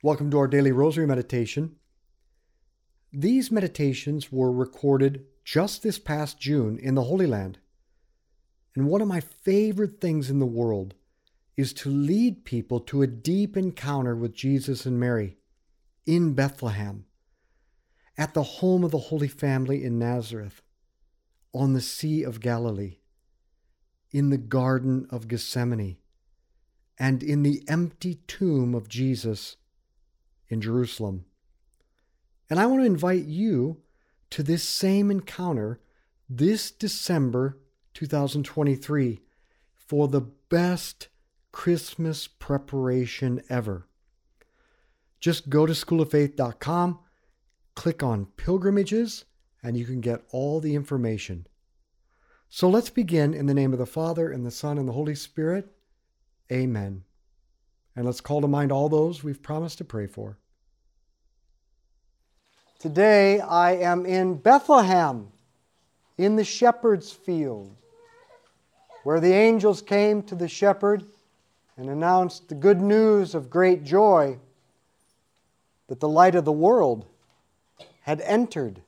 Welcome to our daily rosary meditation. These meditations were recorded just this past June in the Holy Land. And one of my favorite things in the world is to lead people to a deep encounter with Jesus and Mary in Bethlehem, at the home of the Holy Family in Nazareth, on the Sea of Galilee, in the Garden of Gethsemane, and in the empty tomb of Jesus in Jerusalem. And I want to invite you to this same encounter this December 2023 for the best Christmas preparation ever. Just go to schooloffaith.com, click on pilgrimages, and you can get all the information. So let's begin in the name of the Father, and the Son, and the Holy Spirit. Amen. And let's call to mind all those we've promised to pray for. Today I am in Bethlehem, in the shepherd's field, where the angels came to the shepherd and announced the good news of great joy that the light of the world had entered.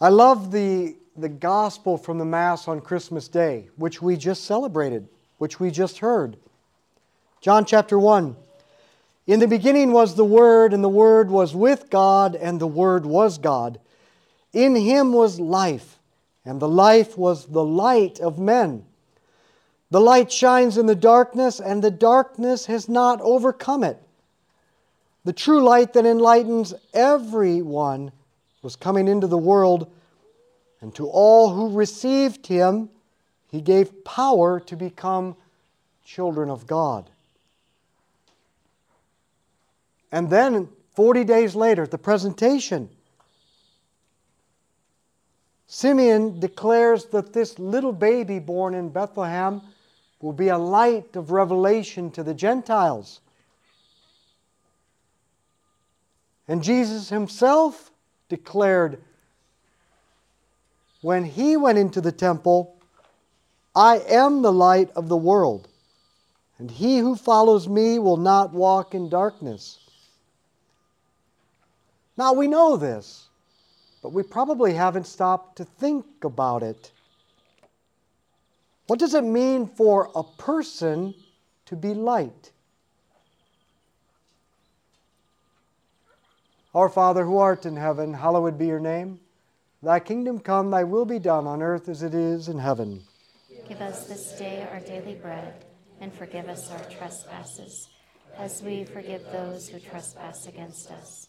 I love the gospel from the Mass on Christmas Day, which we just celebrated, which we just heard. John chapter 1. In the beginning was the Word, and the Word was with God, and the Word was God. In Him was life, and the life was the light of men. The light shines in the darkness, and the darkness has not overcome it. The true light that enlightens everyone was coming into the world, and to all who received Him, He gave power to become children of God. And then, 40 days later, at the presentation, Simeon declares that this little baby born in Bethlehem will be a light of revelation to the Gentiles. And Jesus Himself declared when He went into the temple, I am the light of the world, and he who follows me will not walk in darkness. Now we know this, but we probably haven't stopped to think about it. What does it mean for a person to be light? Our Father, who art in heaven, hallowed be your name. Thy kingdom come, thy will be done on earth as it is in heaven. Give us this day our daily bread, and forgive us our trespasses, as we forgive those who trespass against us.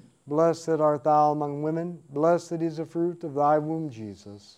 Blessed art thou among women. Blessed is the fruit of thy womb, Jesus.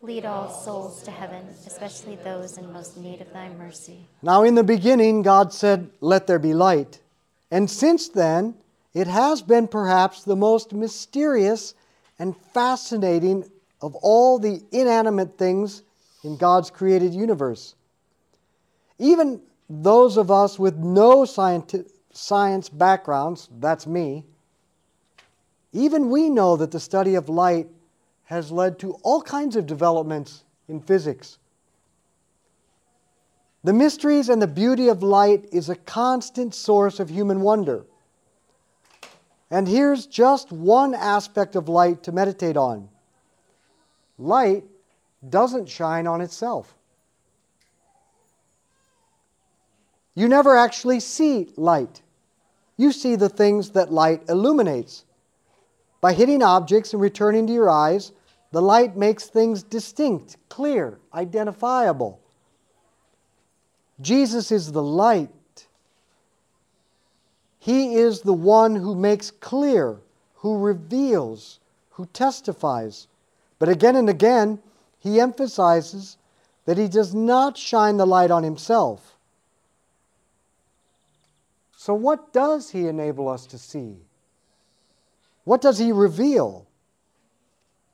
lead all souls to heaven, especially those in most need of thy mercy. Now in the beginning, God said, "Let there be light." And since then, it has been perhaps the most mysterious and fascinating of all the inanimate things in God's created universe. Even those of us with no science backgrounds, that's me, even we know that the study of light has led to all kinds of developments in physics. The mysteries and the beauty of light is a constant source of human wonder. And here's just one aspect of light to meditate on. Light doesn't shine on itself. You never actually see light. You see the things that light illuminates. By hitting objects and returning to your eyes, the light makes things distinct, clear, identifiable. Jesus is the light. He is the one who makes clear, who reveals, who testifies. But again and again, he emphasizes that he does not shine the light on himself. So what does he enable us to see? What does he reveal?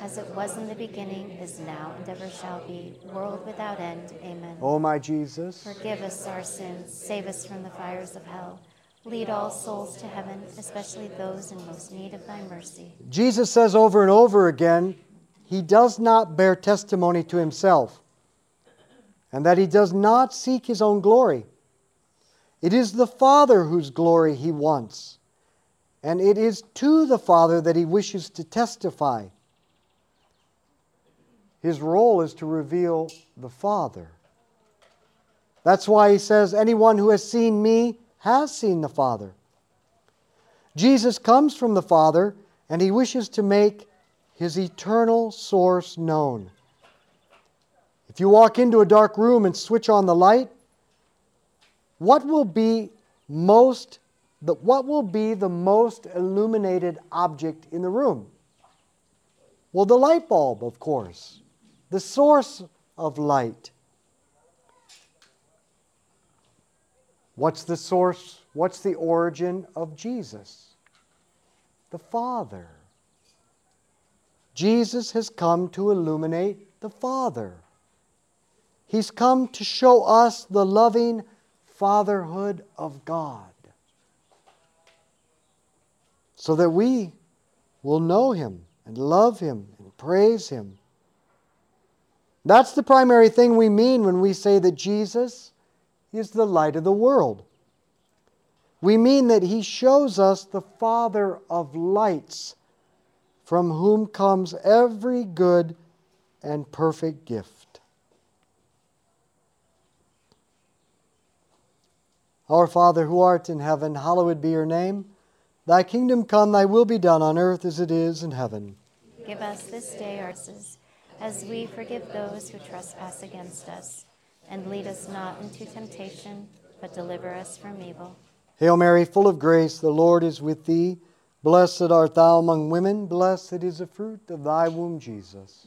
As it was in the beginning, is now, and ever shall be, world without end. Amen. O my Jesus, forgive us our sins, save us from the fires of hell. Lead all souls to heaven, especially those in most need of thy mercy. Jesus says over and over again, he does not bear testimony to himself, and that he does not seek his own glory. It is the Father whose glory he wants. and it is to the Father that he wishes to testify. His role is to reveal the Father. That's why he says, anyone who has seen me has seen the Father. Jesus comes from the Father, and he wishes to make his eternal source known. If you walk into a dark room and switch on the light, what will be the most illuminated object in the room? Well, the light bulb, of course, the source of light. What's the source? What's the origin of Jesus? The Father. Jesus has come to illuminate the Father. He's come to show us the loving fatherhood of God, so that we will know Him and love Him and praise Him. That's the primary thing we mean when we say that Jesus is the light of the world. We mean that He shows us the Father of lights, from whom comes every good and perfect gift. Our Father who art in heaven, hallowed be your name. Thy kingdom come, thy will be done on earth as it is in heaven. Give us this day our sins, as we forgive those who trespass against us. And lead us not into temptation, but deliver us from evil. Hail Mary, full of grace, the Lord is with thee. Blessed art thou among women, blessed is the fruit of thy womb, Jesus.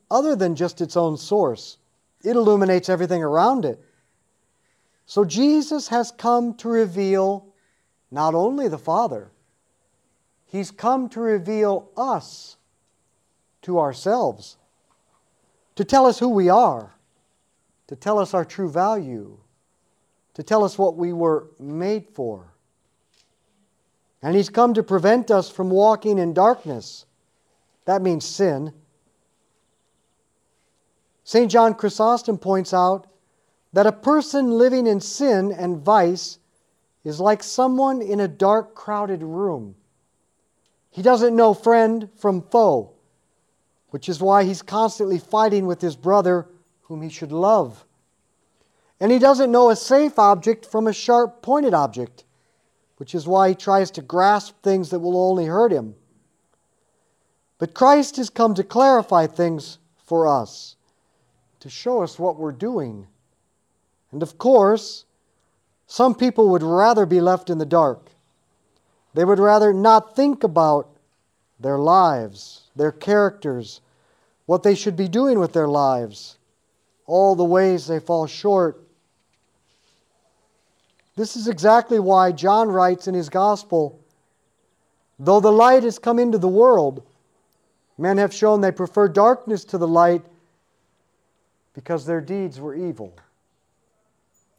other than just its own source. It illuminates everything around it. So Jesus has come to reveal not only the Father, He's come to reveal us to ourselves, to tell us who we are, to tell us our true value, to tell us what we were made for. And He's come to prevent us from walking in darkness. That means sin. St. John Chrysostom points out that a person living in sin and vice is like someone in a dark, crowded room. He doesn't know friend from foe, which is why he's constantly fighting with his brother whom he should love. And he doesn't know a safe object from a sharp-pointed object, which is why he tries to grasp things that will only hurt him. But Christ has come to clarify things for us, to show us what we're doing. And of course, some people would rather be left in the dark. They would rather not think about their lives, their characters, what they should be doing with their lives, all the ways they fall short. This is exactly why John writes in his gospel, "Though the light has come into the world, men have shown they prefer darkness to the light because their deeds were evil."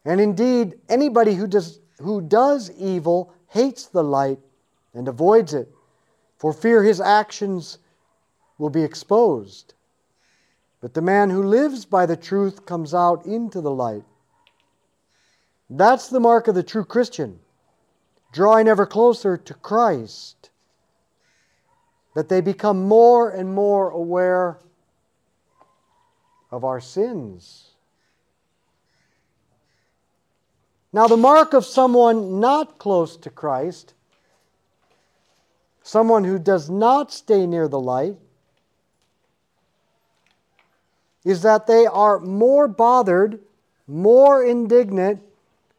And indeed, anybody who does evil hates the light and avoids it, for fear his actions will be exposed. But the man who lives by the truth comes out into the light. That's the mark of the true Christian, drawing ever closer to Christ, that they become more and more aware of our sins. Now, the mark of someone not close to Christ, someone who does not stay near the light, is that they are more bothered, more indignant,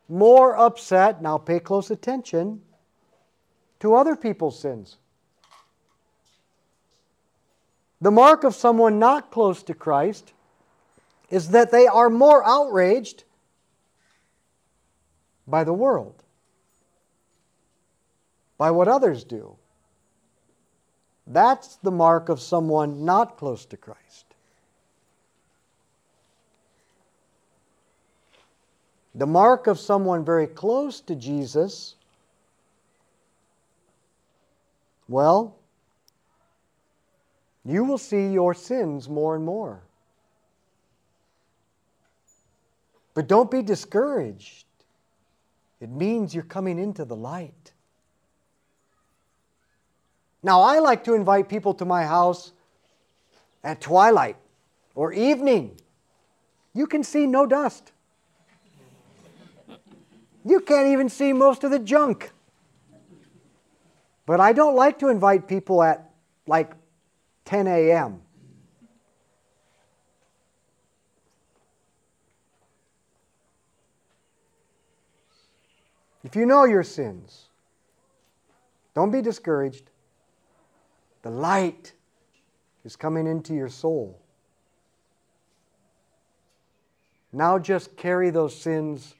more upset, now pay close attention, to other people's sins. The mark of someone not close to Christ is that they are more outraged by the world, by what others do. That's the mark of someone not close to Christ. The mark of someone very close to Jesus, well, you will see your sins more and more. But don't be discouraged. It means you're coming into the light. Now, I like to invite people to my house at twilight or evening. You can see no dust. You can't even see most of the junk. But I don't like to invite people at like 10 a.m. If you know your sins, don't be discouraged. The light is coming into your soul. Now just carry those sins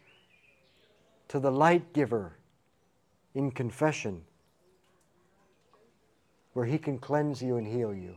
to the light giver in confession, where he can cleanse you and heal you.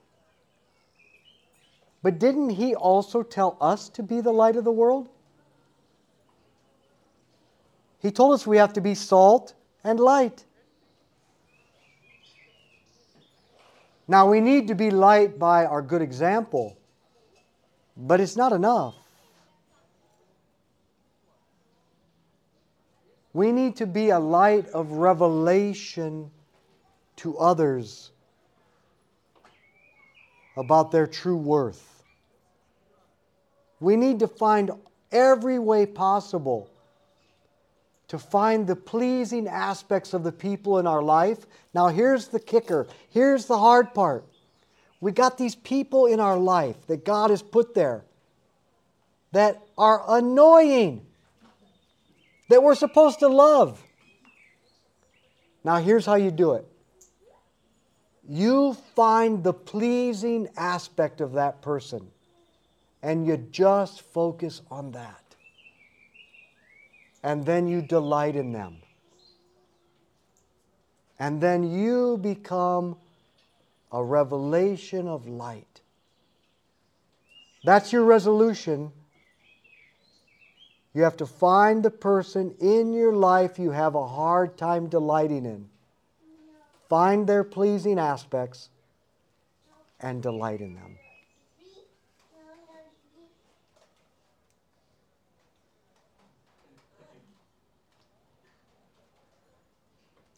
But didn't he also tell us to be the light of the world? He told us we have to be salt and light. Now we need to be light by our good example, but it's not enough. We need to be a light of revelation to others about their true worth. We need to find every way possible to find the pleasing aspects of the people in our life. Now here's the kicker. Here's the hard part. We got these people in our life that God has put there that are annoying, that we're supposed to love. Now here's how you do it. You find the pleasing aspect of that person, and you just focus on that. And then you delight in them. And then you become a revelation of light. That's your resolution. You have to find the person in your life you have a hard time delighting in. Find their pleasing aspects and delight in them.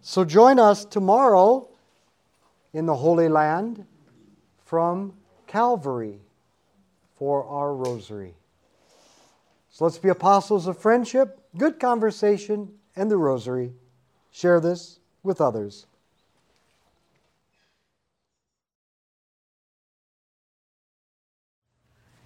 So join us tomorrow in the Holy Land from Calvary for our rosary. So let's be apostles of friendship, good conversation, and the rosary. Share this with others.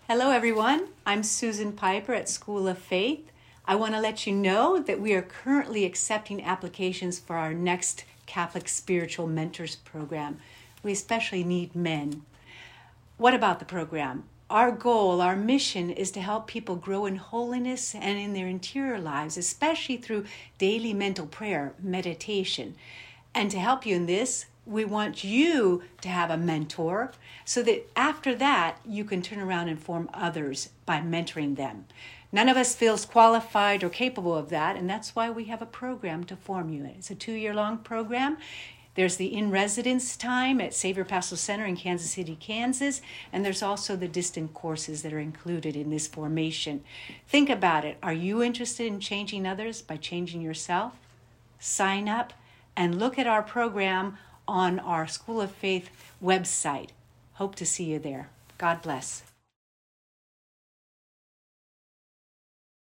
Hello everyone, I'm Susan Piper at School of Faith. I want to let you know that we are currently accepting applications for our next Catholic Spiritual Mentors program. We especially need men. What about the program? Our goal, our mission is to help people grow in holiness and in their interior lives, especially through daily mental prayer, meditation. And to help you in this, we want you to have a mentor so that after that, you can turn around and form others by mentoring them. None of us feels qualified or capable of that, and that's why we have a program to form you. It's a 2-year-long program. There's the in-residence time at Savior Pastoral Center in Kansas City, Kansas, and there's also the distant courses that are included in this formation. Think about it. Are you interested in changing others by changing yourself? Sign up and look at our program on our School of Faith website. Hope to see you there. God bless.